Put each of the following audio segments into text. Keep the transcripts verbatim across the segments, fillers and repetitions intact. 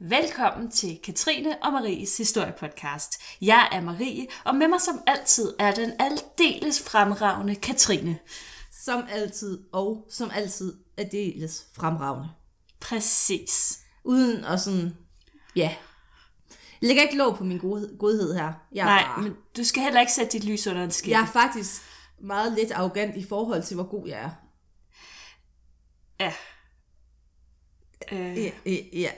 Velkommen til Katrine og Maries historiepodcast. Jeg er Marie, og med mig som altid er den aldeles fremragende Katrine. Som altid, og som altid aldeles fremragende. Præcis. Uden at sådan, ja... Jeg lægger ikke låg på min godhed, godhed her. Jeg Nej, bare... men du skal heller ikke sætte dit lys under en skæg. Jeg er faktisk meget lidt arrogant i forhold til, hvor god jeg er. Ja. Øh. Ja. ja.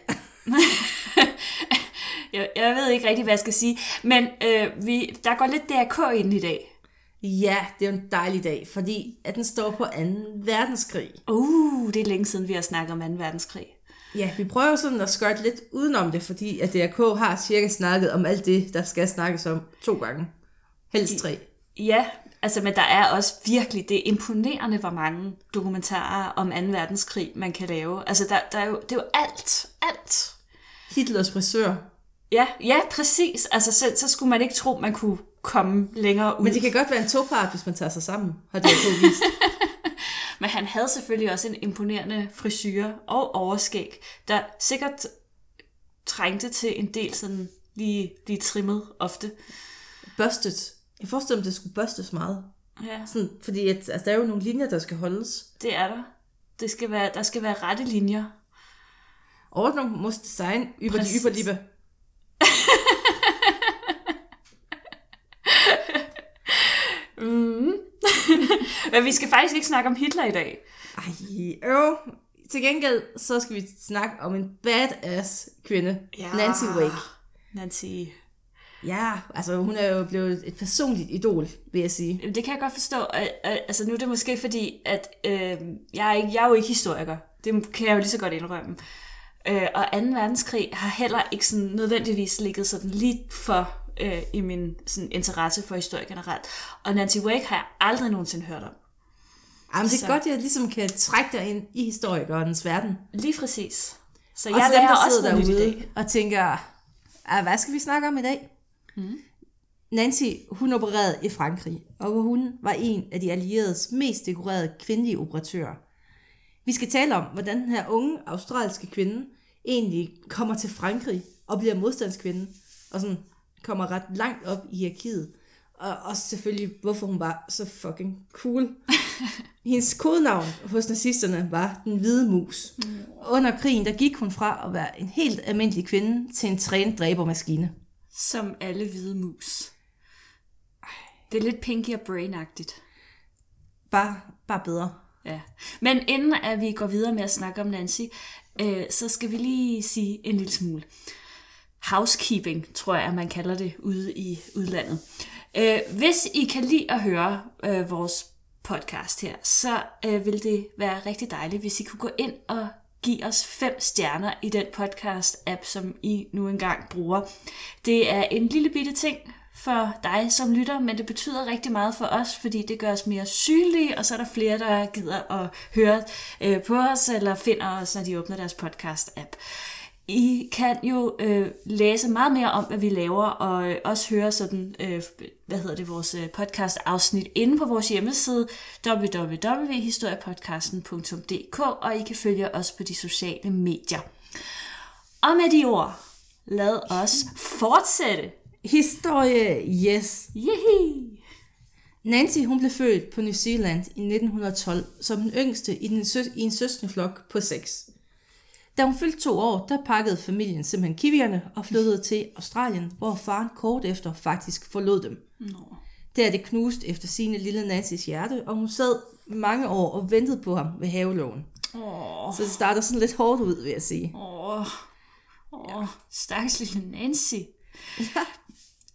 jeg, jeg ved ikke rigtig, hvad jeg skal sige. Men øh, vi, der går lidt D R K ind i dag. Ja, det er en dejlig dag, fordi at den står på anden verdenskrig. Uh, det er længe siden, vi har snakket om anden verdenskrig. Ja, vi prøver sådan at skøjte lidt udenom det, fordi at D R K har cirka snakket om alt det, der skal snakkes om to gange. Helst tre. Ja, altså, men der er også virkelig, det er imponerende, hvor mange dokumentarer om anden verdenskrig, man kan lave. Altså, der, der er jo, det er jo alt, alt. Hitlers frisør. Ja, ja, præcis. Altså, så, så skulle man ikke tro, man kunne komme længere ud. Men det kan godt være en topart, hvis man tager sig sammen, har D R K vist. Men han havde selvfølgelig også en imponerende frisyre og overskæg, der sikkert trængte til en del sådan lige, lige trimmet ofte. Børstet. Jeg forestiller mig, det skulle børstes meget. Ja. Sådan, fordi at, altså, der er jo nogle linjer, der skal holdes. Det er der. Det skal være, der skal være rette linjer. Ordnung muss sein über die Überlippe. mm. Men vi skal faktisk ikke snakke om Hitler i dag. Ej, øh. Til gengæld, så skal vi snakke om en badass kvinde. Ja. Nancy Wake. Nancy. Ja, altså hun er jo blevet et personligt idol, vil jeg sige. Det kan jeg godt forstå. Altså nu er det måske fordi, at øh, jeg, er ikke, jeg er jo ikke historiker. Det kan jeg jo lige så godt indrømme. Øh, og anden verdenskrig har heller ikke sådan nødvendigvis ligget sådan lige for... i min sådan, interesse for historie generelt. Og Nancy Wake har jeg aldrig nogensinde hørt om. Jamen, det er godt, jeg ligesom kan trække dig ind i historikernes verden. Lige præcis. Så jeg er også derude derude og tænker, hvad skal vi snakke om i dag? Mm. Nancy, hun opererede i Frankrig, og hun var en af de allieredes mest dekorerede kvindelige operatører. Vi skal tale om, hvordan den her unge australske kvinde egentlig kommer til Frankrig og bliver modstandskvinde, og sådan... kommer ret langt op i hierarkiet. Og også selvfølgelig, hvorfor hun var så fucking cool. Hendes kodenavn hos nazisterne var Den Hvide Mus. Under krigen, der gik hun fra at være en helt almindelig kvinde til en trænet dræbermaskine. Som alle hvide mus. Det er lidt Pinky og Brain-agtigt. Bare, bare bedre. Ja. Men inden at vi går videre med at snakke om Nancy, øh, så skal vi lige sige en lille smule. Housekeeping, tror jeg, man kalder det ude i udlandet. Øh, hvis I kan lide at høre øh, vores podcast her, så øh, vil det være rigtig dejligt, hvis I kunne gå ind og give os fem stjerner i den podcast-app, som I nu engang bruger. Det er en lille bitte ting for dig som lytter, men det betyder rigtig meget for os, fordi det gør os mere synlige, og så er der flere, der gider at høre øh, på os, eller finder os, når de åbner deres podcast-app. I kan jo øh, læse meget mere om, hvad vi laver, og øh, også høre sådan, øh, hvad hedder det, vores podcast-afsnit inde på vores hjemmeside w w w punktum historiepodcasten punktum d k, og I kan følge os på de sociale medier. Og med de ord, lad os fortsætte. Historie, yes. Yehi. Nancy, hun blev født på New Zealand i nitten tolv som den yngste i, den sø- i en søskenflok på seks. Da hun fyldte to år, der pakkede familien simpelthen kiwierne og flyttede til Australien, hvor faren kort efter faktisk forlod dem. No. Der er det knust efter sine lille Nancy's hjerte, og hun sad mange år og ventede på ham ved havelågen. Oh. Så det starter sådan lidt hårdt ud, vil jeg sige. Åh, oh. oh. ja. Stakkels lille Nancy. Ja.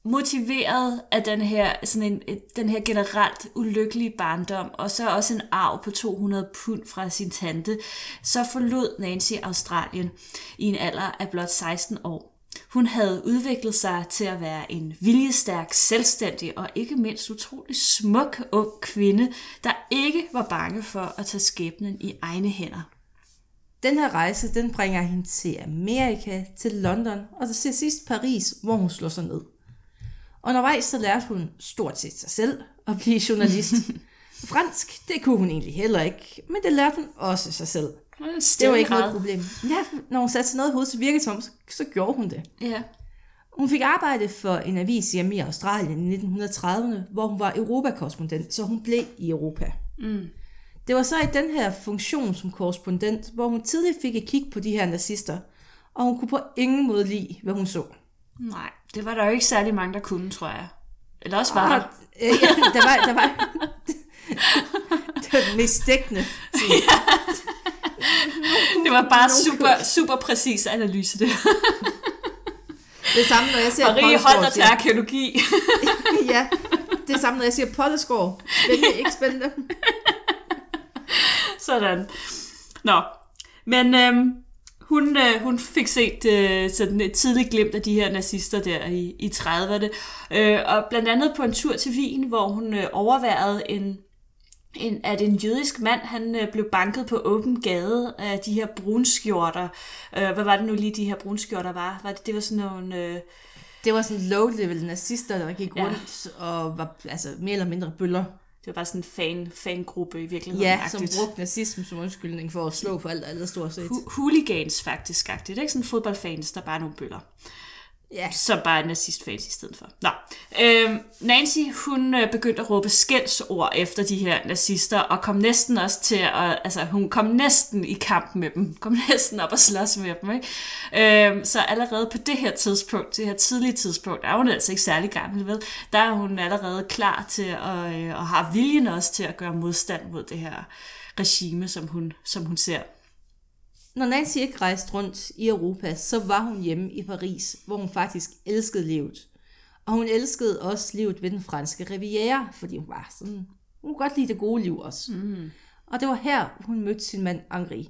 Motiveret af den her, sådan en, den her generelt ulykkelige barndom, og så også en arv på to hundrede pund fra sin tante, så forlod Nancy Australien i en alder af blot seksten år. Hun havde udviklet sig til at være en viljestærk, selvstændig og ikke mindst utrolig smuk ung kvinde, der ikke var bange for at tage skæbnen i egne hænder. Den her rejse, den bringer hende til Amerika, til London og til sidst Paris, hvor hun slår sig ned. Undervejs så lærte hun stort set sig selv at blive journalist, Fransk, det kunne hun egentlig heller ikke, men det lærte hun også sig selv. Det var ikke noget problem. Ja, når hun satte sig noget i hovedet, så virkede som, så, så gjorde hun det. Ja. Hun fik arbejde for en avis hjemme i Australien i nitten trediverne, hvor hun var europakorrespondent, så hun blev i Europa. Mm. Det var så i den her funktion som korrespondent, hvor hun tidligt fik et kig på de her nazister, og hun kunne på ingen måde lide, hvad hun så. Nej, det var der jo ikke særlig mange, der kunne, tror jeg. Eller også var der... Ja, der var... Der var det var mest dækkende. Ja. Det var bare super, super præcis analyse, det. Det samme, når jeg ser Marie, Pollesgaard. Marie, hold dig til arkeologi. Ja, det samme, når jeg siger Pollesgaard. Spændende, ikke spændende. Sådan. Nå, men øhm, hun, øh, hun fik set øh, sådan et tidligt glimt af de her nazister der i, i trediverne. Øh, og blandt andet på en tur til Wien, hvor hun øh, overværede en... En, at en jødisk mand, han øh, blev banket på åben gade af de her brunskjorter. Øh, hvad var det nu lige, de her brunskjorter var? Var det, det var sådan nogle... Øh... Det var sådan low-level nazister, der gik ja. rundt og var altså, mere eller mindre bøller. Det var bare sådan en fan, fangruppe i virkeligheden. Ja, som brugte nazismen som undskyldning for at slå for alt og andet stort set. H- hooligans faktisk, faktisk. Det er ikke sådan fodboldfans, der bare er nogle bøller. Yeah. Som bare er nazistfans i stedet for. Nå. Øhm, Nancy, hun begyndte at råbe skældsord efter de her nazister, og kom næsten også til at, altså hun kom næsten i kamp med dem, kom næsten op og slås med dem, ikke? Øhm, så allerede på det her tidspunkt, det her tidlige tidspunkt, er hun altså ikke særlig gammel, ved, der er hun allerede klar til at, øh, og har viljen også til at gøre modstand mod det her regime, som hun, som hun ser. Når Nancy ikke rejste rundt i Europa, så var hun hjemme i Paris, hvor hun faktisk elskede livet. Og hun elskede også livet ved den franske riviera, fordi hun var sådan, hun kunne godt lide det gode liv også. Mm. Og det var her, hun mødte sin mand Henri.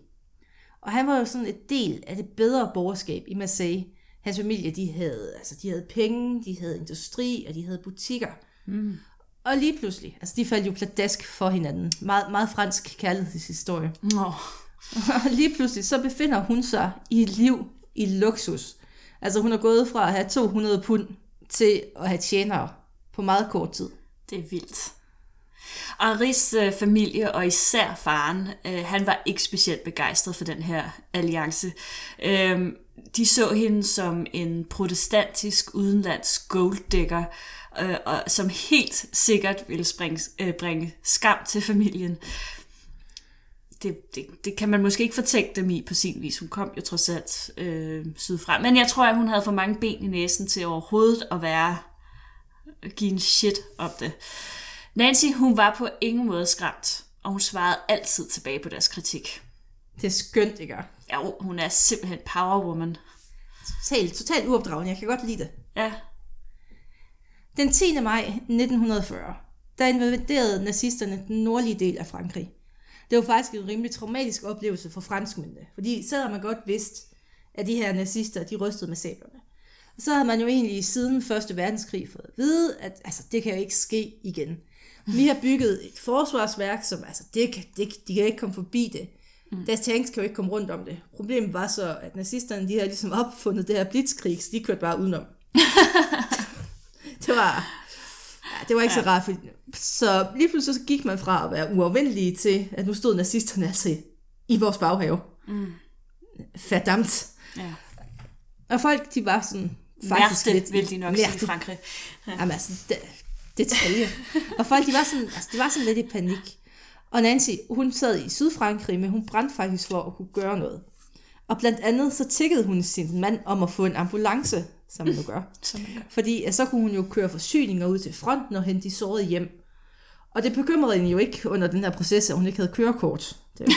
Og han var jo sådan en del af det bedre borgerskab i Marseille. Hans familie, de havde, altså, de havde penge, de havde industri, og de havde butikker. Mm. Og lige pludselig, altså de faldt jo pladask for hinanden. Meget, meget fransk kærlighedshistorie. Oh. Og lige pludselig, så befinder hun sig i et liv i luksus. Altså hun er gået fra at have to hundrede pund til at have tjenere på meget kort tid. Det er vildt. Henris øh, familie, og især faren, øh, han var ikke specielt begejstret for den her alliance. Øh, de så hende som en protestantisk udenlandsk golddigger, øh, og som helt sikkert ville springe, øh, bringe skam til familien. Det, det, det kan man måske ikke fortænke dem i på sin vis. Hun kom jo trods alt øh, sydfra. Men jeg tror, at hun havde for mange ben i næsen til overhovedet at være at give en shit om det. Nancy, hun var på ingen måde skræmt, og hun svarede altid tilbage på deres kritik. Det er skønt, ikke? Ja, hun er simpelthen powerwoman. Totalt, totalt uopdragen. Jeg kan godt lide det. Ja. Den tiende maj nitten fyrre, der invaderede nazisterne den nordlige del af Frankrig. Det var faktisk en rimelig traumatisk oplevelse for franskmændene, fordi selvom man godt vidste, at de her nazister, de rystede med sablerne, så havde man jo egentlig siden første verdenskrig fået at vide, at altså, det kan jo ikke ske igen. Vi har bygget et forsvarsværk, som altså, det kan, det, de kan ikke komme forbi det. Deres tanks kan jo ikke komme rundt om det. Problemet var så, at nazisterne, de havde ligesom opfundet det her blitzkrig, så de kørte bare udenom. Det var... Ja, det var ikke ja. så rart, fordi... så lige pludselig så gik man fra at være uafvendelige til, at nu stod nazisterne altså i vores baghave. Mm. Verdammt. Ja. Og folk, de var sådan faktisk Mærte, lidt... vil de nok sige i Frankrig. Ja. Jamen altså, det, detalje. Og folk, de var, sådan, altså, de var sådan lidt i panik. Og Nancy, hun sad i Sydfrankrig, men hun brændte faktisk for at kunne gøre noget. Og blandt andet så tikkede hun sin mand om at få en ambulance, som man jo gør. gør. Fordi så kunne hun jo køre forsyninger ud til fronten og hente de sårede hjem. Og det bekymrede hende jo ikke under den her proces, at hun ikke havde kørekort. Det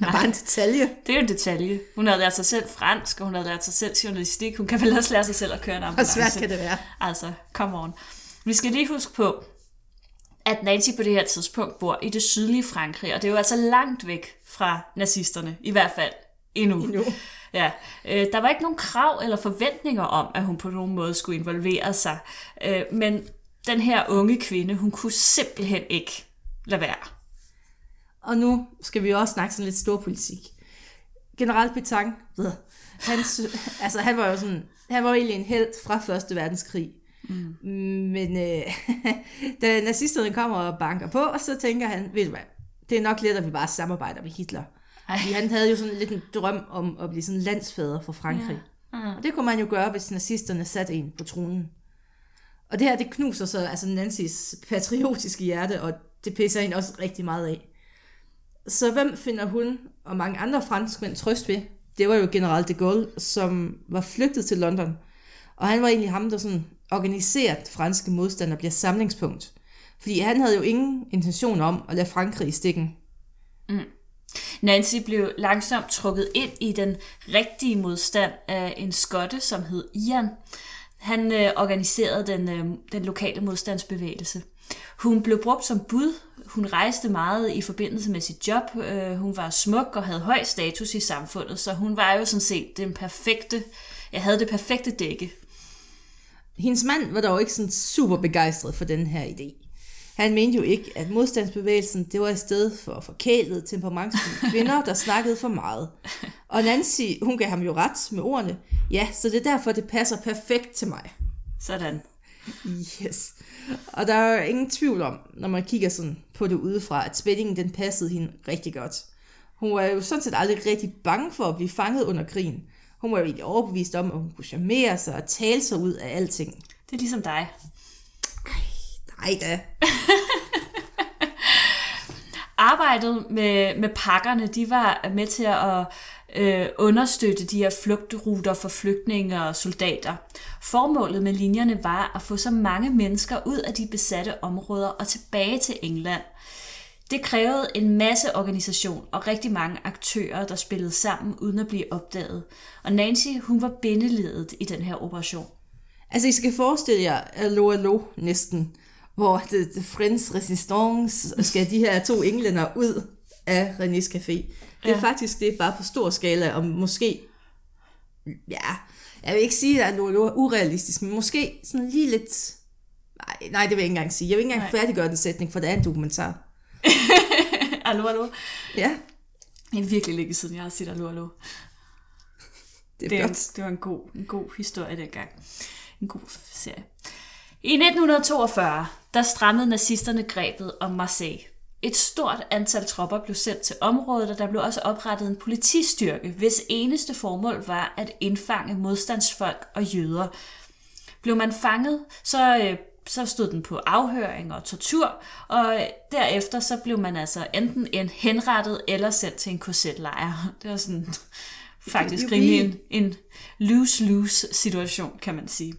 var bare en detalje. Det er jo en detalje. Hun havde lært sig selv fransk, og hun havde lært sig selv journalistik. Hun kan vel også lære sig selv at køre en ambulance. Hvor svært kan det være? Altså, come on. Vi skal lige huske på, at Nancy på det her tidspunkt bor i det sydlige Frankrig, og det er jo altså langt væk fra nazisterne, i hvert fald endnu. endnu. Ja, øh, der var ikke nogen krav eller forventninger om, at hun på nogen måde skulle involvere sig. Øh, men den her unge kvinde, hun kunne simpelthen ikke lade være. Og nu skal vi jo også snakke sådan lidt storpolitik. General Pétan, han, altså, han var jo sådan, han var egentlig en helt fra første verdenskrig. Mm. Men øh, da nazisterne kommer og banker på, og så tænker han, ved du hvad, det er nok lidt, at vi bare samarbejder med Hitler. Ej. Fordi han havde jo sådan lidt en drøm om at blive sådan landsfader for Frankrig. Ja. Mm. Og det kunne man jo gøre, hvis nazisterne satte en på tronen. Og det her, det knuser så altså Nancys patriotiske hjerte, og det pisser hende også rigtig meget af. Så hvem finder hun og mange andre franskmænd trøst ved? Det var jo General de Gaulle, som var flygtet til London. Og han var egentlig ham, der sådan organiseret franske modstander bliver samlingspunkt. Fordi han havde jo ingen intention om at lade Frankrig i stikken. Mm. Nancy blev langsomt trukket ind i den rigtige modstand af en skotte, som hed Ian. Han øh, organiserede den, øh, den lokale modstandsbevægelse. Hun blev brugt som bud. Hun rejste meget i forbindelse med sit job. Øh, hun var smuk og havde høj status i samfundet, så hun var jo sådan set den perfekte, jeg havde det perfekte dække. Hendes mand var dog ikke sådan super begejstret for den her idé. Han mente jo ikke, at modstandsbevægelsen det var et sted for forkælede, temperamentsfulde kvinder, der snakkede for meget. Og Nancy, hun gav ham jo ret med ordene. Ja, så det er derfor, det passer perfekt til mig. Sådan. Yes. Og der er jo ingen tvivl om, når man kigger sådan på det udefra, at spændingen den passede hende rigtig godt. Hun var jo sådan set aldrig rigtig bange for at blive fanget under krigen. Hun var jo egentlig overbevist om, at hun kunne charmere sig og tale sig ud af alting. Det er ligesom dig. Ej, da. Arbejdet med, med pakkerne, de var med til at øh, understøtte de her flugtruter for flygtninge og soldater. Formålet med linjerne var at få så mange mennesker ud af de besatte områder og tilbage til England. Det krævede en masse organisation og rigtig mange aktører, der spillede sammen uden at blive opdaget. Og Nancy, hun var bindeledet i den her operation. Altså, I skal forestille jer Allo' Allo' næsten, hvor det French Resistance skal de her to englænder ud af Renés Café. Det er ja. faktisk det, bare på stor skala, og måske, ja, jeg vil ikke sige, at det er urealistisk, men måske sådan lige lidt, nej, nej det vil jeg ikke engang sige. Jeg vil ikke engang nej. færdiggøre den sætning, for det er en dokumentar. Allo, allo. Ja. Det er virkelig længe siden, jeg har set Allo, allo. Det er godt. Det, det var en god, en god historie dengang. En god serie. I nitten toogfyrre, der strammede nazisterne grebet om Marseille. Et stort antal tropper blev sendt til området, og der blev også oprettet en politistyrke, hvis eneste formål var at indfange modstandsfolk og jøder. Blev man fanget, så, så stod den på afhøring og tortur, og derefter så blev man altså enten en henrettet eller sendt til en korsetlejr. Det var sådan faktisk rimelig en, en lose-lose situation, kan man sige.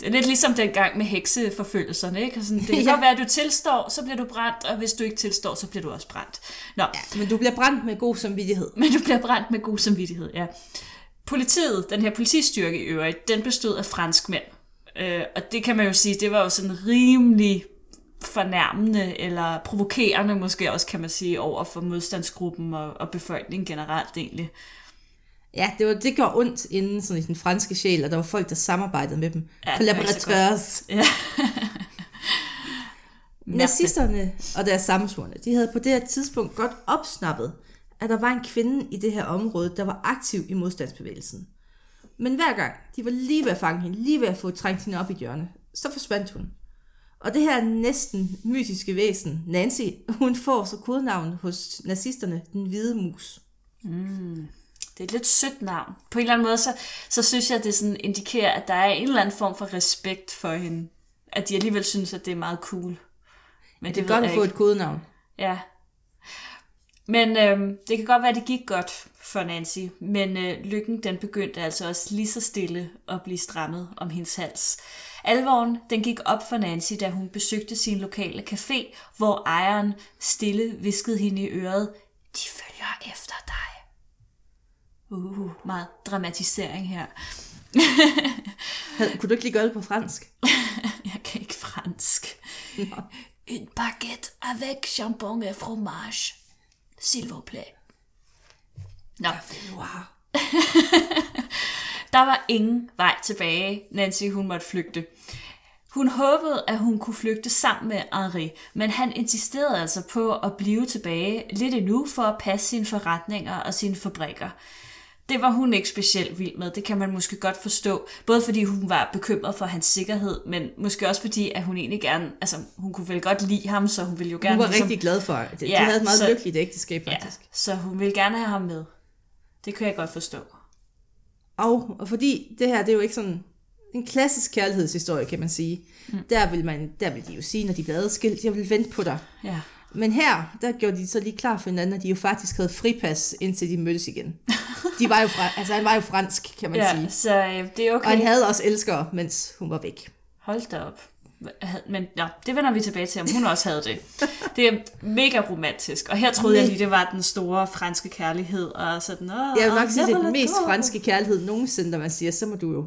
Det er lidt ligesom dengang med hekseforfølgelserne, ikke? Sådan, det kan ja. godt være, at du tilstår, så bliver du brændt, og hvis du ikke tilstår, så bliver du også brændt. Nå. Ja, men du bliver brændt med god samvittighed. Men du bliver brændt med god samvittighed, ja. Politiet, den her politistyrke i øvrigt, den bestod af franskmænd. Øh, og det kan man jo sige, det var jo sådan rimelig fornærmende, eller provokerende måske også, kan man sige, over for modstandsgruppen og, og befolkningen generelt egentlig. Ja, det, var, det gjorde ondt inden sådan i den franske sjæl, og der var folk, der samarbejdede med dem. Ja, Collaborateurs. Ja. Nazisterne og deres sammenslående, de havde på det her tidspunkt godt opsnappet, at der var en kvinde i det her område, der var aktiv i modstandsbevægelsen. Men hver gang de var lige ved at fange hende, lige ved at få trængt hende op i hjørnet, så forsvandt hun. Og det her næsten mytiske væsen, Nancy, hun får så kodenavnet hos nazisterne, Den Hvide Mus. Mm. Det er et lidt sødt navn. På en eller anden måde, så, så synes jeg, at det sådan indikerer, at der er en eller anden form for respekt for hende. At de alligevel synes, at det er meget cool. Men ja, det, det er godt at få et kodenavn. Ja. Men øh, det kan godt være, at det gik godt for Nancy. Men øh, lykken, den begyndte altså også lige så stille at blive strammet om hendes hals. Alvoren, den gik op for Nancy, da hun besøgte sin lokale café, hvor ejeren stille viskede hende i øret, de følger efter dig. Uh, meget dramatisering her. Kunne du ikke lige gøre det på fransk? Jeg kan ikke fransk. No. En baguette avec jambon et fromage. S'il vous plaît. Nå. Wow. Der var ingen vej tilbage. Nancy, hun måtte flygte. Hun håbede, at hun kunne flygte sammen med Henri, men han insisterede altså på at blive tilbage lidt endnu for at passe sine forretninger og sine fabrikker. Det var hun ikke specielt vild med, det kan man måske godt forstå. Både fordi hun var bekymret for hans sikkerhed, men måske også fordi, at hun egentlig gerne, altså hun kunne vel godt lide ham, så hun ville jo gerne... Hun var ligesom, rigtig glad for det. Ja, de havde et meget så, lykkeligt ægteskab, faktisk. Ja, så hun ville gerne have ham med. Det kan jeg godt forstå. Og, og fordi det her, det er jo ikke sådan en klassisk kærlighedshistorie, kan man sige. Mm. Der, vil man, der vil de jo sige, når de blev adskilt, jeg vil vente på dig. Ja. Men her, der gjorde de så lige klar for hinanden, at de jo faktisk havde fripas, indtil de mødtes igen. De var jo fra, altså han var jo fransk, kan man ja, sige. Så øh, det er okay. Og han havde også elskere, mens hun var væk. Hold da op. Men ja, det vender vi tilbage til, om hun også havde det. Det er mega romantisk. Og her troede jeg lige, det var den store franske kærlighed. Og sådan, åh, jeg vil nok sige, det er den mest go. franske kærlighed nogensinde, når man siger, så må du jo...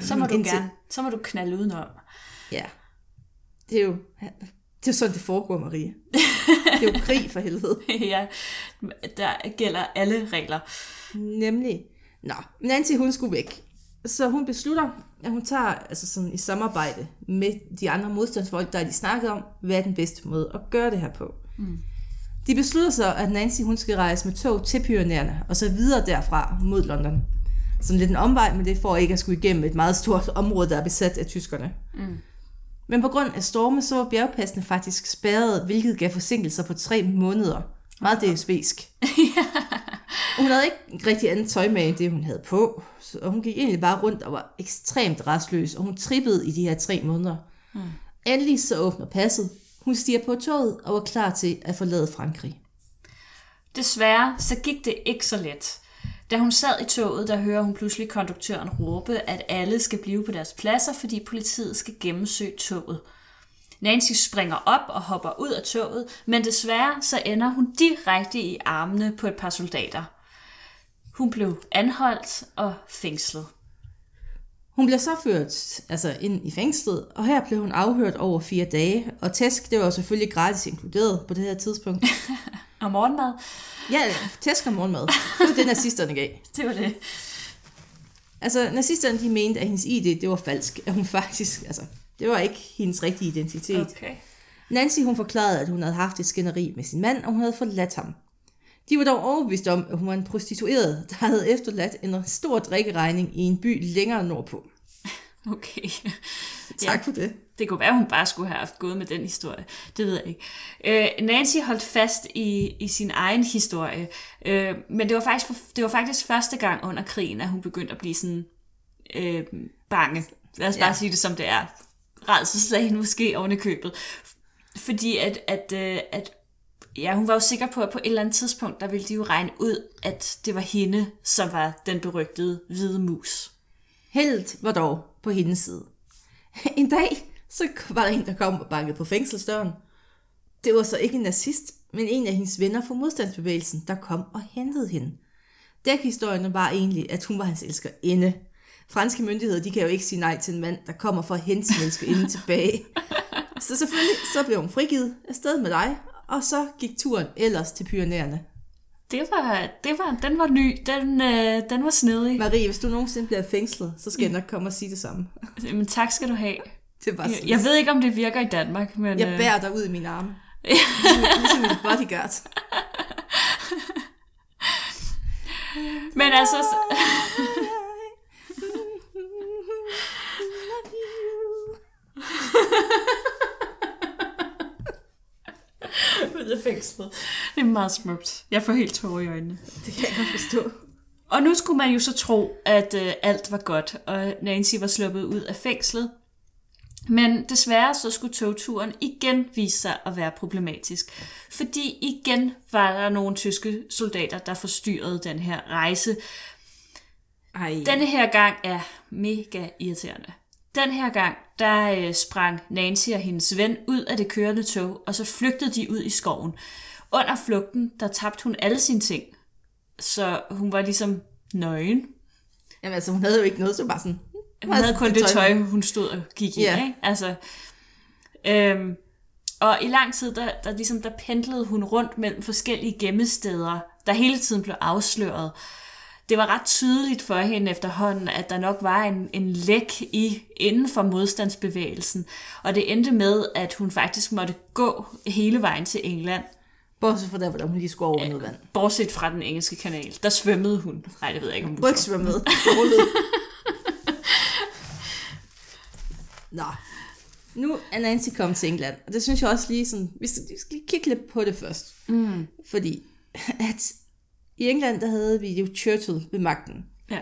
Så må du indtil... gerne. Så må du knalde udenom. Ja. Det er jo... Det er jo sådan, det foregår, Marie. Det er jo krig for helvede. Ja, der gælder alle regler. Nemlig. Nå, Nancy, hun skulle væk. Så hun beslutter, at hun tager altså sådan i samarbejde med de andre modstandsfolk, der de snakkede om, hvad er den bedste måde at gøre det her på. Mm. De beslutter så, at Nancy hun skal rejse med tog til Pyrenæerne, og så videre derfra mod London. Sådan lidt en omvej, men det får ikke at skulle igennem et meget stort område, der er besat af tyskerne. Mm. Men på grund af storme, så var bjergpassene faktisk spærret, hvilket gav forsinkelser på tre måneder. Meget D S B'sk. Hun havde ikke rigtig andet tøj med, end det hun havde på. Så hun gik egentlig bare rundt og var ekstremt rastløs, og hun trippede i de her tre måneder. Mm. Endelig så åbner passet. Hun stiger på toget og var klar til at forlade Frankrig. Desværre så gik det ikke så let. Da hun sad i toget, der hører hun pludselig konduktøren råbe, at alle skal blive på deres pladser, fordi politiet skal gennemsøge toget. Nancy springer op og hopper ud af toget, men desværre så ender hun direkte i armene på et par soldater. Hun blev anholdt og fængslet. Hun blev så ført altså ind i fængslet, og her blev hun afhørt over fire dage. Og tæsk, det var selvfølgelig gratis inkluderet på det her tidspunkt. Og morgenmad? Ja, tæsk og morgenmad. Det var det, nazisterne gav. Det var det. Altså, nazisterne de mente, at hendes I D det var falsk. At hun faktisk, altså, det var ikke hendes rigtige identitet. Okay. Nancy, hun forklarede, at hun havde haft et skænderi med sin mand, og hun havde forladt ham. De var dog overbevist om, at hun var en prostitueret, der havde efterladt en stor drikkeregning i en by længere nordpå. Okay. Tak ja, for det. Det kunne være, hun bare skulle have haft gået med den historie. Det ved jeg ikke. Øh, Nancy holdt fast i, i sin egen historie, øh, men det var, faktisk, det var faktisk første gang under krigen, at hun begyndte at blive sådan øh, bange. Lad os bare ja. sige det, som det er. Rædselsslagen måske oven i købet. Fordi at... at, at ja, hun var jo sikker på, at på et eller andet tidspunkt, der ville de jo regne ud, at det var hende, som var den berygtede hvide mus. Heldet var dog på hendes side. En dag, så var der en, der kom og bankede på fængselsdøren. Det var så ikke en nazist, men en af hendes venner fra modstandsbevægelsen, der kom og hentede hende. Dækhistorien var egentlig, at hun var hans elskerinde. Franske myndigheder, de kan jo ikke sige nej til en mand, der kommer for at hente sin elskerinde tilbage. Så selvfølgelig, så blev hun frigivet afsted med dig. Og så gik turen ellers til Pyrenæerne. Det var, det var, den var ny, den, øh, den var snedig. Marie, hvis du nogensinde bliver fængslet, så skal mm. jeg nok komme og sige det samme. Men tak skal du have. Det var jeg, jeg ved ikke, om det virker i Danmark, men... Jeg bærer dig ud i mine arme. Ligesom min bodyguard. Men altså... Fængslet. Det er meget smukt. Jeg får helt tårer i øjnene. Det kan jeg godt forstå. Og nu skulle man jo så tro, at øh, alt var godt, og Nancy var sluppet ud af fængslet. Men desværre så skulle togturen igen vise sig at være problematisk. Fordi igen var der nogle tyske soldater, der forstyrrede den her rejse. Ej. Denne her gang er mega irriterende. Den her gang, der sprang Nancy og hendes ven ud af det kørende tog, og så flygtede de ud i skoven. Under flugten, der tabte hun alle sine ting. Så hun var ligesom nøgen. Jamen altså, hun havde jo ikke noget, så bare sådan... Hun havde kun det tøj, hun stod og gik i, yeah. ikke? Altså, øhm, og i lang tid, der, der, ligesom, der pendlede hun rundt mellem forskellige gemmesteder, der hele tiden blev afsløret. Det var ret tydeligt for hende efterhånden, at der nok var en, en læk i inden for modstandsbevægelsen, og det endte med, at hun faktisk måtte gå hele vejen til England. Bortset fra der, hvordan hun lige skulle over noget vand. Bortset fra den engelske kanal. Der svømmede hun. Nej, det ved jeg ikke, om hun rygsvømmede. Nå. Nu er Nancy kommet til England. Og det synes jeg også lige sådan... Vi skal, vi skal lige kigge lidt på det først. Mm. Fordi at i England, der havde vi jo Churchill ved magten. Ja.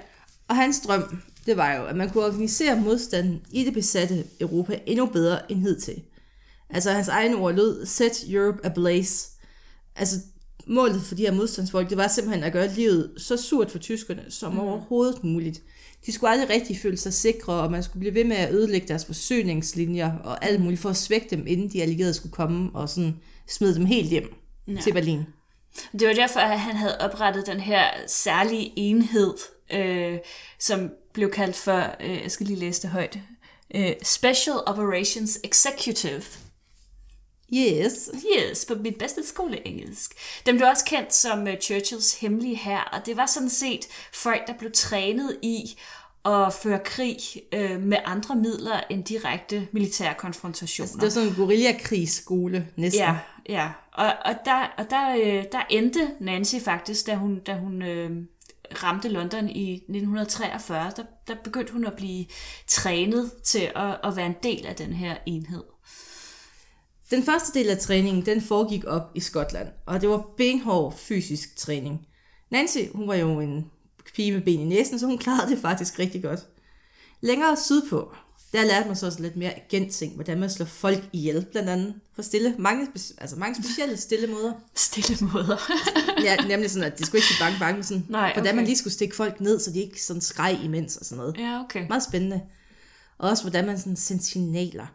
Og hans drøm, det var jo, at man kunne organisere modstanden i det besatte Europa endnu bedre end hidtil. Altså hans egne ord lød, set Europe ablaze. Altså målet for de her modstandsfolk, det var simpelthen at gøre livet så surt for tyskerne som mm. overhovedet muligt. De skulle aldrig rigtig føle sig sikre, og man skulle blive ved med at ødelægge deres forsyningslinjer og alt muligt for at svække dem, inden de allierede skulle komme og sådan smide dem helt hjem ja. til Berlin. Det var derfor, at han havde oprettet den her særlige enhed, øh, som blev kaldt for, øh, jeg skal lige læse det højt, øh, Special Operations Executive. Yes. Yes, på mit bedste skoleengelsk. Den blev også kendt som uh, Churchills hemmelige hær, og det var sådan set folk, der blev trænet i at føre krig øh, med andre midler end direkte militære konfrontationer. Altså, det var sådan en guerillakrigsskole næsten. Ja, ja. Og, og, der, og der, øh, der endte Nancy faktisk, da hun, da hun øh, ramte London i nitten treogfyrre, der, der begyndte hun at blive trænet til at, at være en del af den her enhed. Den første del af træningen, den foregik op i Skotland, og det var benhård fysisk træning. Nancy, hun var jo en pige med ben i næsen, så hun klarede det faktisk rigtig godt. Længere sydpå, der lærte man så også lidt mere genting, hvordan man slår folk ihjel, blandt andet på stille, mange, altså mange specielle stille måder. Stille måder? Ja, nemlig sådan, at det skulle ikke sige bange, bange, men sådan, nej, okay. Hvordan man lige skulle stikke folk ned, så de ikke sådan skreg imens og sådan noget. Ja, okay. Meget spændende. Og også, hvordan man sådan sendte signaler.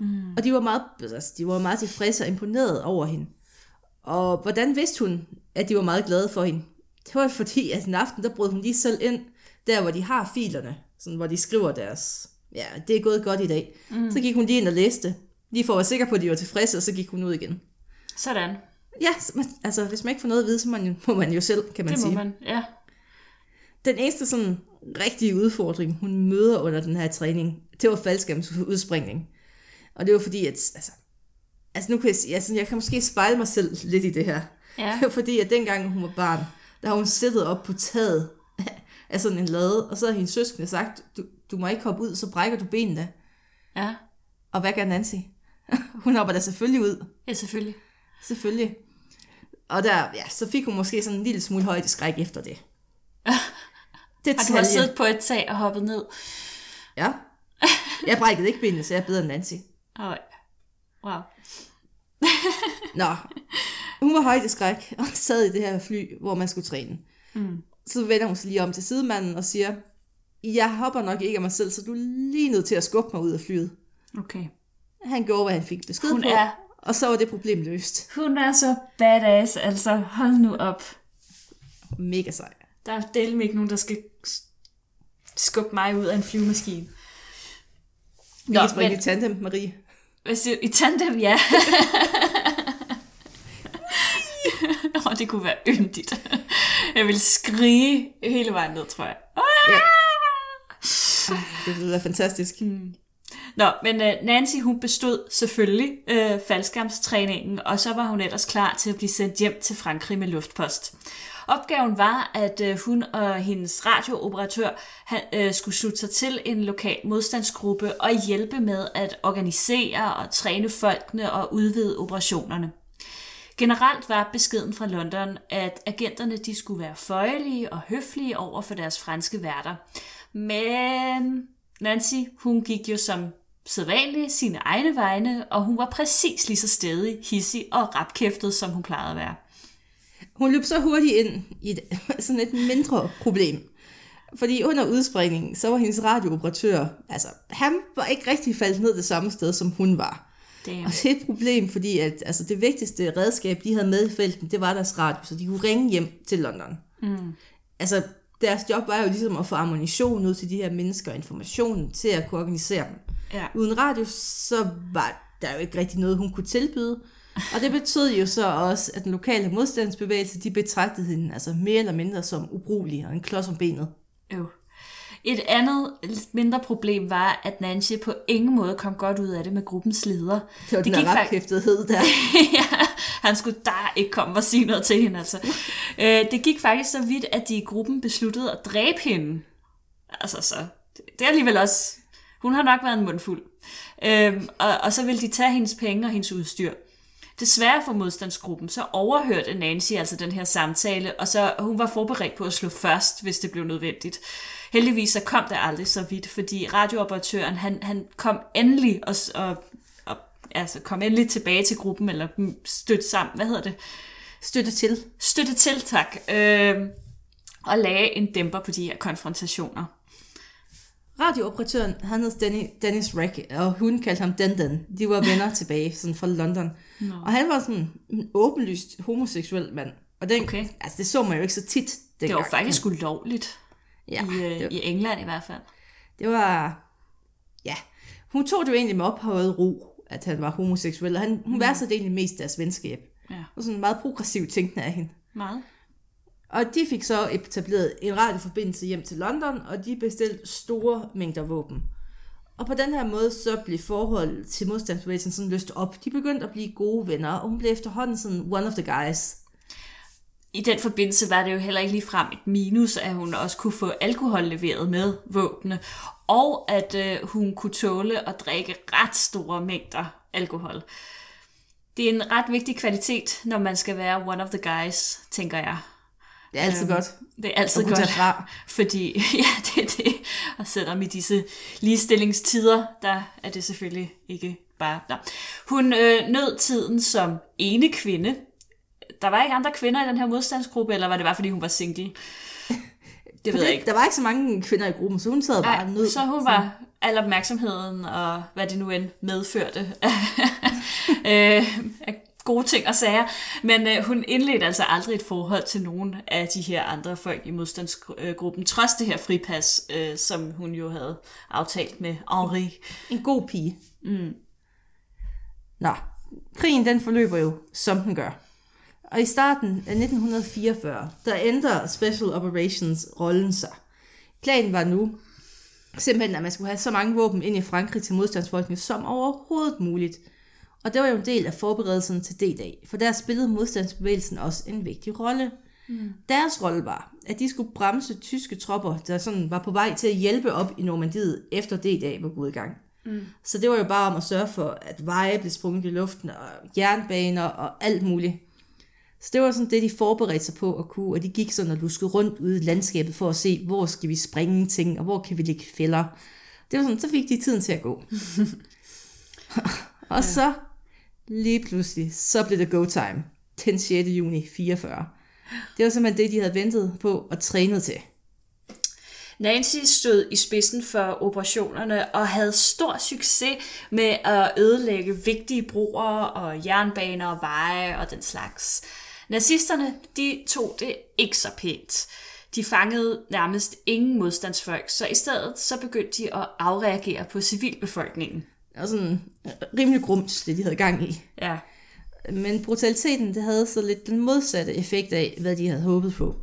Mm. Og de var, meget, altså, de var meget tilfredse og imponerede over hende. Og hvordan vidste hun, at de var meget glade for hende? Det var fordi, at en aften, der brød hun lige selv ind, der hvor de har filerne, sådan, hvor de skriver deres, ja, det er gået godt i dag. Mm. Så gik hun lige ind og læste, lige for at være sikker på, at de var tilfredse, og så gik hun ud igen. Sådan. Ja, altså hvis man ikke får noget at vide, så man, må man jo selv, kan man det sige. Det må man, ja. Den eneste sådan rigtige udfordring, hun møder under den her træning, det var faldskærmsudspringning. Og det var fordi, at altså, altså nu kan jeg sige, altså, jeg kan måske spejle mig selv lidt i det her. Ja. Det var fordi, at dengang hun var barn, der har hun siddet op på taget af sådan en lade, og så har hendes søskende sagt, du, du må ikke hoppe ud, så brækker du benene. Ja. Og hvad gør Nancy? Hun hopper da selvfølgelig ud. Ja, selvfølgelig. Selvfølgelig. Og der, ja, så fik hun måske sådan en lille smule højdeskræk efter det. Det og du har siddet på et tag og hoppet ned. Ja. Jeg brækkede ikke benene, så jeg er bedre end Nancy. Oh, wow. Nå, hun var højdeskræk og sad i det her fly, hvor man skulle træne. Mm. Så vender hun sig lige om til sidemanden og siger, jeg hopper nok ikke af mig selv, så du er lige nødt til at skubbe mig ud af flyet. Okay. Han gjorde, hvad han fik besked hun på, er... og så var det problem løst. Hun er så badass, altså hold nu op. Mega sej. Der er delt ikke nogen, der skal skubbe mig ud af en flyvemaskine. Vi kan springe i tandem, Marie. Hvad siger du? I tandem, ja. Åh, det kunne være yndigt. Jeg ville skrige hele vejen ned, tror jeg. Ja. Det ville være fantastisk. Mm. Nå, men uh, Nancy, hun bestod selvfølgelig uh, faldskærmstræningen, og så var hun ellers klar til at blive sendt hjem til Frankrig med luftpost. Opgaven var, at hun og hendes radiooperatør han, øh, skulle slutte sig til en lokal modstandsgruppe og hjælpe med at organisere og træne folkene og udvide operationerne. Generelt var beskeden fra London, at agenterne de skulle være føjelige og høflige over for deres franske værter. Men Nancy, hun gik jo som sædvanlig sine egne vegne, og hun var præcis lige så stædig, hissig og rapkæftet, som hun plejede at være. Hun løb så hurtigt ind i et, sådan et mindre problem. Fordi under udspringningen, så var hendes radiooperatør, altså han var ikke rigtig faldet ned det samme sted, som hun var. Damn. Og det er et problem, fordi at, altså, det vigtigste redskab, de havde med i felten, det var deres radio, så de kunne ringe hjem til London. Mm. Altså deres job var jo ligesom at få ammunition ud til de her mennesker, information til at kunne organisere dem. Ja. Uden radio, så var der jo ikke rigtig noget, hun kunne tilbyde. Og det betød jo så også, at den lokale modstandsbevægelse, de betragtede hende altså mere eller mindre som ubrugelig og en klods om benet. Jo. Et andet mindre problem var, at Nancy på ingen måde kom godt ud af det med gruppens leder. Det var det den arabkæftethed der. Ja, han skulle da ikke komme og sige noget til hende. Altså. Det gik faktisk så vidt, at de i gruppen besluttede at dræbe hende. Altså så, det er alligevel også... Hun har nok været en mundfuld. Øhm, og, og så ville de tage hendes penge og hendes udstyr. Desværre for modstandsgruppen, så overhørte Nancy altså den her samtale, og så hun var forberedt på at slå først, hvis det blev nødvendigt. Heldigvis så kom det aldrig så vidt, fordi radiooperatøren, han, han kom endelig og, og, og altså kom endelig tilbage til gruppen, eller støtte sammen, hvad hedder det? Støtte til. Støtte til, tak. Øhm, og lagde en dæmper på de her konfrontationer. Radiooperatøren, han hed Dennis Rake, og hun kaldte ham Den Den. De var venner tilbage, sådan fra London. No. Og han var sådan en åbenlyst homoseksuel mand. Og den, okay. Altså, det så man jo ikke så tit. Det var faktisk ulovligt. Ja, i, det var, i England i hvert fald. Det var... Ja. Hun tog det jo egentlig med ophøjet ro, at han var homoseksuel. Og han, hun mm. værdsede egentlig mest deres venskab. Ja. Og sådan meget progressivt tænkende af hende. Meget. Og de fik så etableret en radioforbindelse hjem til London, og de bestilte store mængder våben. Og på den her måde så blev forholdet til modstandsbevægelsen sådan løst op. De begyndte at blive gode venner, og hun blev efterhånden sådan one of the guys. I den forbindelse var det jo heller ikke ligefrem et minus, at hun også kunne få alkohol leveret med våbne, og at øh, hun kunne tåle at drikke ret store mængder alkohol. Det er en ret vigtig kvalitet, når man skal være one of the guys, tænker jeg. Det er altid øhm, godt. Det er altid godt, fra. Fordi ja, det er det. Og selvom i disse ligestillingstider, der er det selvfølgelig ikke bare... No. Hun øh, nød tiden som ene kvinde. Der var ikke andre kvinder i den her modstandsgruppe, eller var det bare, fordi hun var single? Det ved jeg ikke. Der var ikke så mange kvinder i gruppen, så hun sad bare Ej, nød. Så hun var al opmærksomheden, og hvad det nu end medførte øh, gode ting og sager, men øh, hun indledte altså aldrig et forhold til nogen af de her andre folk i modstandsgruppen, trods det her fripas, øh, som hun jo havde aftalt med Henri. En god pige. Mm. Nå, krigen den forløber jo, som den gør. Og i starten af nitten fireogfyrre, der ændrer Special Operations rollen sig. Planen var nu simpelthen, at man skulle have så mange våben ind i Frankrig til modstandsfolkene som overhovedet muligt. Og det var jo en del af forberedelsen til D-dag, for der spillede modstandsbevægelsen også en vigtig rolle. Mm. Deres rolle var, at de skulle bremse tyske tropper, der sådan var på vej til at hjælpe op i Normandiet, efter D-dag var gået i gang. Mm. Så det var jo bare om at sørge for, at veje blev sprunget i luften, og jernbaner og alt muligt. Så det var sådan det, de forberedte sig på at kunne, og de gik sådan og luskede rundt ude i landskabet for at se, hvor skal vi springe ting, og hvor kan vi lægge fælder. Det var sådan, så fik de tiden til at gå. Og så... Lige pludselig, så blev det go time. Den sjette juni fireogfyrre. Det var simpelthen det, de havde ventet på og trænet til. Nancy stod i spidsen for operationerne og havde stor succes med at ødelægge vigtige broer og jernbaner og veje og den slags. Nazisterne, de tog det ikke så pænt. De fangede nærmest ingen modstandsfolk, så i stedet så begyndte de at afreagere på civilbefolkningen. Og sådan rimelig grums, det de havde gang i. Ja. Men brutaliteten, det havde så lidt den modsatte effekt af, hvad de havde håbet på.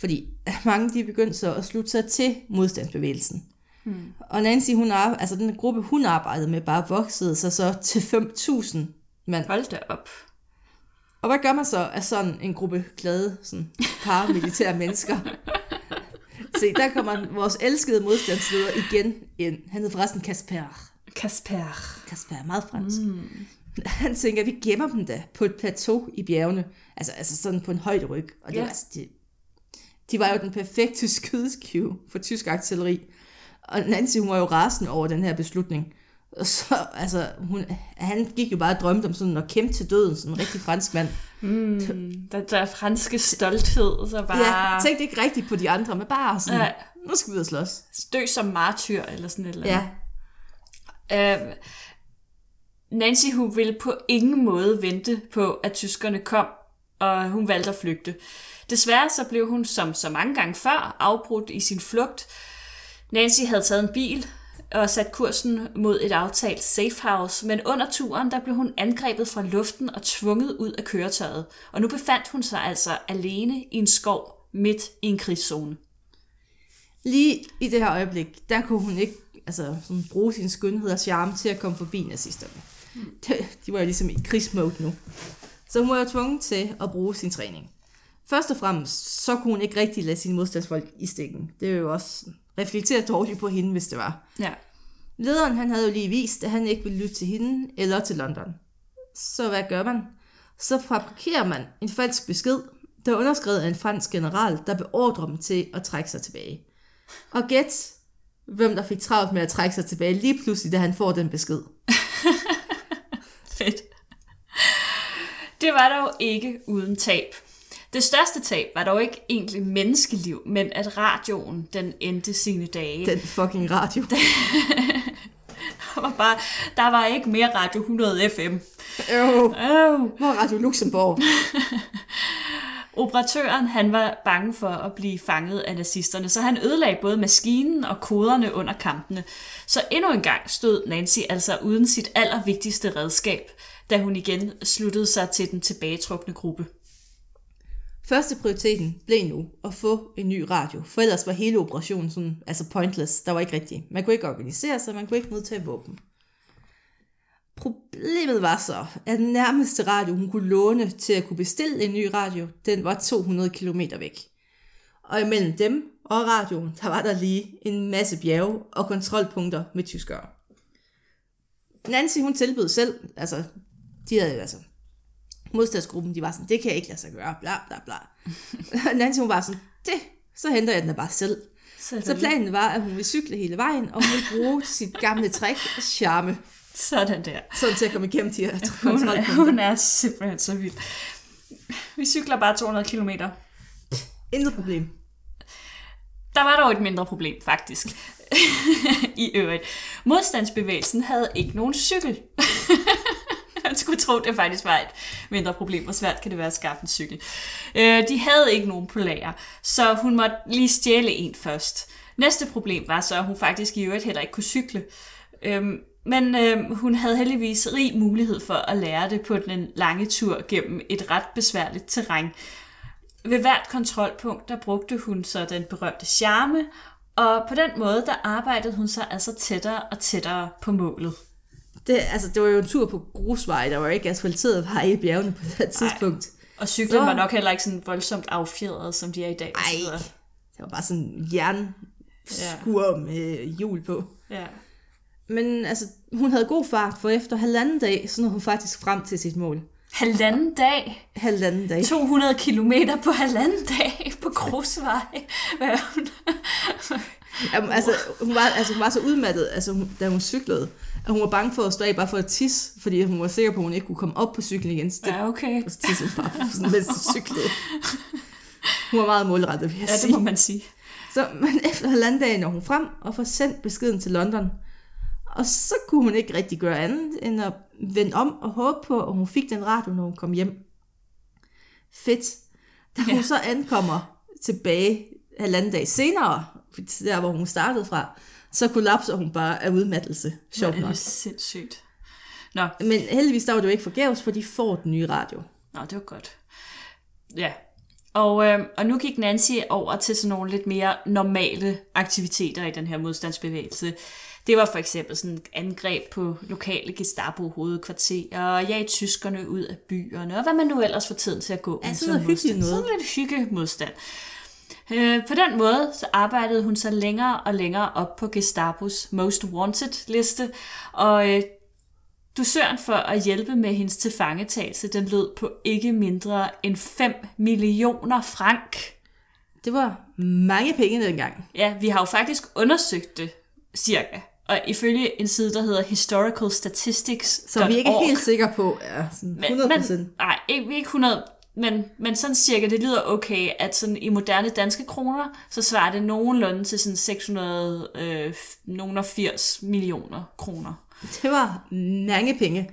Fordi mange, de begyndte så at slutte sig til modstandsbevægelsen. Hmm. Og Nancy, hun ar- altså den gruppe, hun arbejdede med, bare voksede sig så til fem tusind mand. Hold da op. Og hvad gør man så af sådan en gruppe glade, sådan paramilitære mennesker? Se, der kommer vores elskede modstandsleder igen ind. Han hed forresten Kasper. Kasper. Kasper er meget fransk. Mm. Han tænker, at vi gemmer dem da på et plateau i bjergene. Altså, altså sådan på en højderyg. Og det yeah. var, altså, de, de var jo den perfekte skydeskive for tysk artilleri. Og Nancy, hun var jo rasende over den her beslutning. Og så, altså, hun, han gik jo bare og drømte om sådan at kæmpe til døden, som en rigtig fransk mand. Mm, der, der er franske stolthed, så bare... Ja, tænkte ikke rigtigt på de andre, men bare sådan, ja. Nu skal vi ud og slås. Dø som martyr, eller sådan et eller andet. Ja. Uh, Nancy, hun ville på ingen måde vente på, at tyskerne kom, og hun valgte at flygte. Desværre så blev hun, som så mange gange før, afbrudt i sin flugt. Nancy havde taget en bil og sat kursen mod et aftalt safehouse, men under turen der blev hun angrebet fra luften og tvunget ud af køretøjet. Og nu befandt hun sig altså alene i en skov midt i en krigszone. Lige i det her øjeblik, der kunne hun ikke altså, sådan, bruge sin skønhed og charme til at komme forbi nazisterne. De var jo ligesom i krigsmode nu. Så hun var jo tvunget til at bruge sin træning. Først og fremmest, så kunne hun ikke rigtig lade sine modstandsfolk i stikken. Det er jo også reflekteret dårligt på hende, hvis det var. Ja. Lederen, han havde jo lige vist, at han ikke ville lytte til hende eller til London. Så hvad gør man? Så fabrikerer man en falsk besked, der er underskrevet af en fransk general, der beordrer dem til at trække sig tilbage. Og gæt, hvem der fik travlt med at trække sig tilbage lige pludselig, da han får den besked. Fedt. Det var dog ikke uden tab. Det største tab var dog ikke egentlig menneskeliv, men at radioen, den endte sine dage. Den fucking radio. Der var, bare, der var ikke mere Radio hundrede F M. Øv, Øv. Hvor Radio Luxembourg. Operatøren, han var bange for at blive fanget af nazisterne, så han ødelagde både maskinen og koderne under kampene. Så endnu en gang stod Nancy altså uden sit allervigtigste redskab, da hun igen sluttede sig til den tilbagetrukne gruppe. Første prioriteten blev nu at få en ny radio, for ellers var hele operationen sådan, altså pointless, der var ikke rigtigt. Man kunne ikke organisere sig, man kunne ikke modtage våben. Problemet var så, at den nærmeste radio, hun kunne låne til at kunne bestille en ny radio, den var to hundrede kilometer væk. Og imellem dem og radioen, der var der lige en masse bjerge og kontrolpunkter med tyskere. Nancy, hun tilbød selv, altså, de havde jo altså... modstandsgruppen, de var sådan, det kan jeg ikke lade sig gøre, bla bla bla. Nancy, hun var sådan, det, så henter jeg den bare selv. Sådan. Så planen var, at hun ville cykle hele vejen, og hun ville bruge sit gamle trick, charme. Sådan der. Sådan til at komme igennem de her kontrolpunkter. Hun, hun er simpelthen så vild. Vi cykler bare to hundrede kilometer. Intet problem. Der var dog et mindre problem, faktisk. I øvrigt. Modstandsbevægelsen havde ikke nogen cykel. Man skulle tro, det faktisk var et mindre problem. Hvor svært kan det være at skaffe en cykel? Øh, de havde ikke nogen på lager, så hun måtte lige stjæle en først. Næste problem var så, at hun faktisk i øvrigt heller ikke kunne cykle. Øhm, men øhm, hun havde heldigvis rig mulighed for at lære det på den lange tur gennem et ret besværligt terræn. Ved hvert kontrolpunkt, der brugte hun så den berømte charme, og på den måde, der arbejdede hun sig altså tættere og tættere på målet. Det, altså, det var jo en tur på grusveje, der var ikke asfalteret vej i bjergene på det tidspunkt. Ej. Og cyklen så... var nok heller ikke sådan voldsomt affjedret, som de er i dag. Nej, det var bare sådan en jernskur ja. Med hjul på. Ja. Men altså, hun havde god fart, for efter halvanden dag, så nåede hun faktisk frem til sit mål. Halvanden dag? Halvanden dag. to hundrede kilometer på halvanden dag på grusveje. Hvad hun... Jamen, altså, hun var, altså, hun var så udmattet, altså, hun, da hun cyklede, at hun var bange for at stå af bare for at tisse, fordi hun var sikker på, at hun ikke kunne komme op på cyklen igen. Så det, ja, okay. Og så tissede hun bare sådan lidt cyklet. Hun var meget målrettet, vil jeg ja, sige. Ja, det må man sige. Så men efter halvanden dag når hun frem og får sendt beskeden til London. Og så kunne hun ikke rigtig gøre andet, end at vende om og håbe på, at hun fik den radio, når hun kom hjem. Fedt. Da hun ja. så ankommer tilbage halvanden dag senere, der hvor hun startede fra, så kollapser hun bare af udmattelse. Sjovt nok. Det er sindssygt. Nå. Men heldigvis der var det jo ikke forgæves, for de får den nye radio. Nå, det var godt. Ja. Og, øh, og nu gik Nancy over til sådan nogle lidt mere normale aktiviteter i den her modstandsbevægelse. Det var for eksempel sådan et angreb på lokale Gestapo-hovedkvarterer, og jage tyskerne ud af byerne, og hvad man nu ellers får tiden til at gå. Ja, sådan noget hyggeligt noget. Sådan lidt hygge modstand. På den måde så arbejdede hun så længere og længere op på Gestapos Most Wanted-liste, og øh, dusøren for at hjælpe med hendes tilfangetagelse, den lød på ikke mindre end fem millioner frank. Det var mange penge dengang. Ja, vi har jo faktisk undersøgt det, cirka. Og ifølge en side, der hedder Historical Statistics. Så vi er ikke helt sikre på, ja, sådan hundrede procent. Men, men, nej, ikke, vi er ikke hundrede procent. Men, men sådan cirka, det lyder okay, at sådan i moderne danske kroner, så svarer det nogenlunde til sådan seks hundrede firs millioner kroner. Det var mange penge.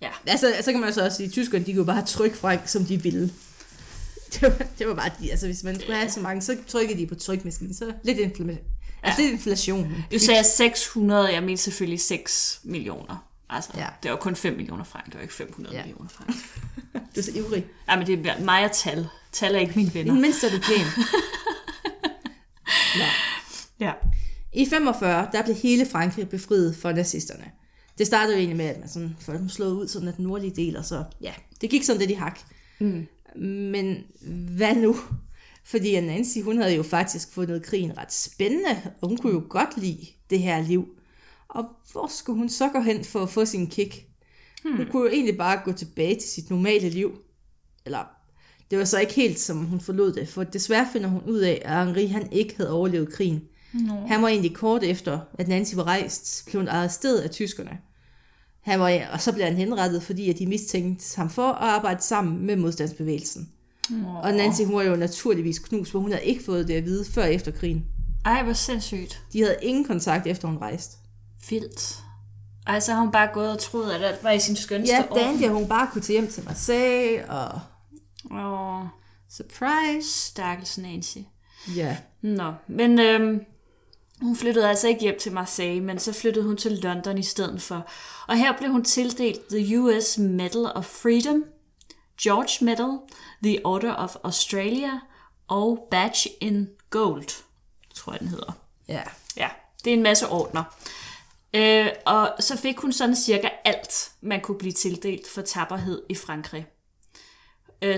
Ja. Altså, så kan man jo så også sige, at tyskerne, de kunne bare trykke frank, som de ville. Det var, det var bare de, altså hvis man skulle have så mange, så trykkede de på trykmaskinen, så lidt inflation. Altså ja. Lidt inflation. Du sagde seks hundrede, jeg mener selvfølgelig seks millioner. Altså, ja. Det var kun fem millioner frank, det var ikke fem hundrede ja. Millioner frank. Du er så ivrig. Ja, men det er mig og tal. Tal er ikke mine venner. Mindst er du pæn. Ja. I femogfyrre, der blev hele Frankrig befriet fra nazisterne. Det startede jo egentlig med, at man sådan, folk slåede ud sådan af den nordlige del, og så, ja, det gik sådan lidt i hak. Mm. Men hvad nu? Fordi Nancy, hun havde jo faktisk fundet krigen ret spændende, og hun kunne jo godt lide det her liv. Og hvor skulle hun så gå hen for at få sin kick? Hmm. Hun kunne jo egentlig bare gå tilbage til sit normale liv. Eller, det var så ikke helt, som hun forlod det, for desværre finder hun ud af, at Henri, han ikke havde overlevet krigen. No. Han var egentlig kort efter, at Nancy var rejst, blev hun arresteret af tyskerne. Han var, og så blev han henrettet, fordi at de mistænkte ham for at arbejde sammen med modstandsbevægelsen. No. Og Nancy, hun var jo naturligvis knust, for hun havde ikke fået det at vide før efter krigen. Ej, hvor sindssygt. De havde ingen kontakt, efter hun rejste. Vildt. Ej, så har hun bare gået og troet, at det var i sin skønste ja, år. Ja, Dandia, hun bare kunne tage hjem til Marseille, og... Åh. Surprise. Stakkels Nancy. Ja. Nå, men... Øhm... Hun flyttede altså ikke hjem til Marseille, men så flyttede hun til London i stedet for. Og her blev hun tildelt The U S Medal of Freedom, George Medal, The Order of Australia og Badge in Gold, tror jeg den hedder. Ja. Ja, det er en masse ordner. Øh, og så fik hun sådan cirka alt, man kunne blive tildelt for tapperhed i Frankrig.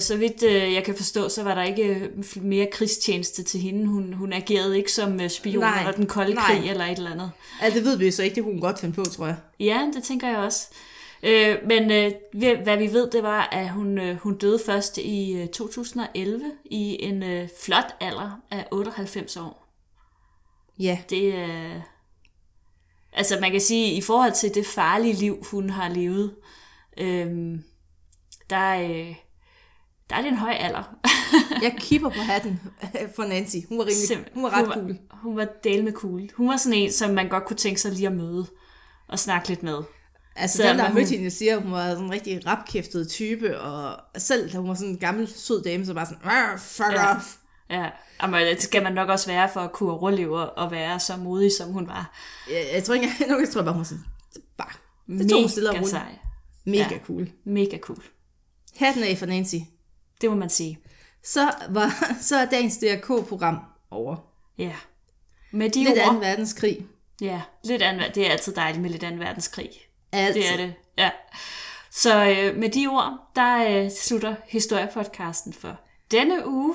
Så vidt jeg kan forstå, så var der ikke mere krigstjeneste til hende. Hun, hun agerede ikke som spion nej, og den kolde nej. krig eller et eller andet. Altså det ved vi så ikke, det kunne hun godt finde på, tror jeg. Ja, det tænker jeg også. Men hvad vi ved, det var, at hun, hun døde først i to tusind og elleve i en flot alder af otteoghalvfems år. Ja. Det er... Altså man kan sige, i forhold til det farlige liv, hun har levet, der er... Der er det en høj alder. Jeg kipper på hatten for Nancy. Hun var, rimelig, hun var ret hun var, cool. Hun var del med cool. Hun var sådan en, som man godt kunne tænke sig lige at møde og snakke lidt med. Altså så, den, der har mødt hende, siger, at hun var sådan en rigtig rapkæftet type, og selv da hun var sådan en gammel, sød dame, så bare sådan, fuck ja. off. Ja, men det skal man nok også være for at kunne overleve og være så modig, som hun var. Jeg, jeg tror ikke, jeg, jeg tror bare, hun var sådan, det bare, det mega tog hun stille og roligt. Sej. Mega ja, cool. Mega cool. Hatten af for Nancy. Det må man sige. Så var så er dagens D R K-program over. Ja. Med de lidt ord. Anden verdenskrig. Ja, lidt anden, det er altid dejligt med lidt anden verdenskrig. Altid. Det er det, ja. Så øh, med de ord, der øh, slutter historiepodcasten for denne uge.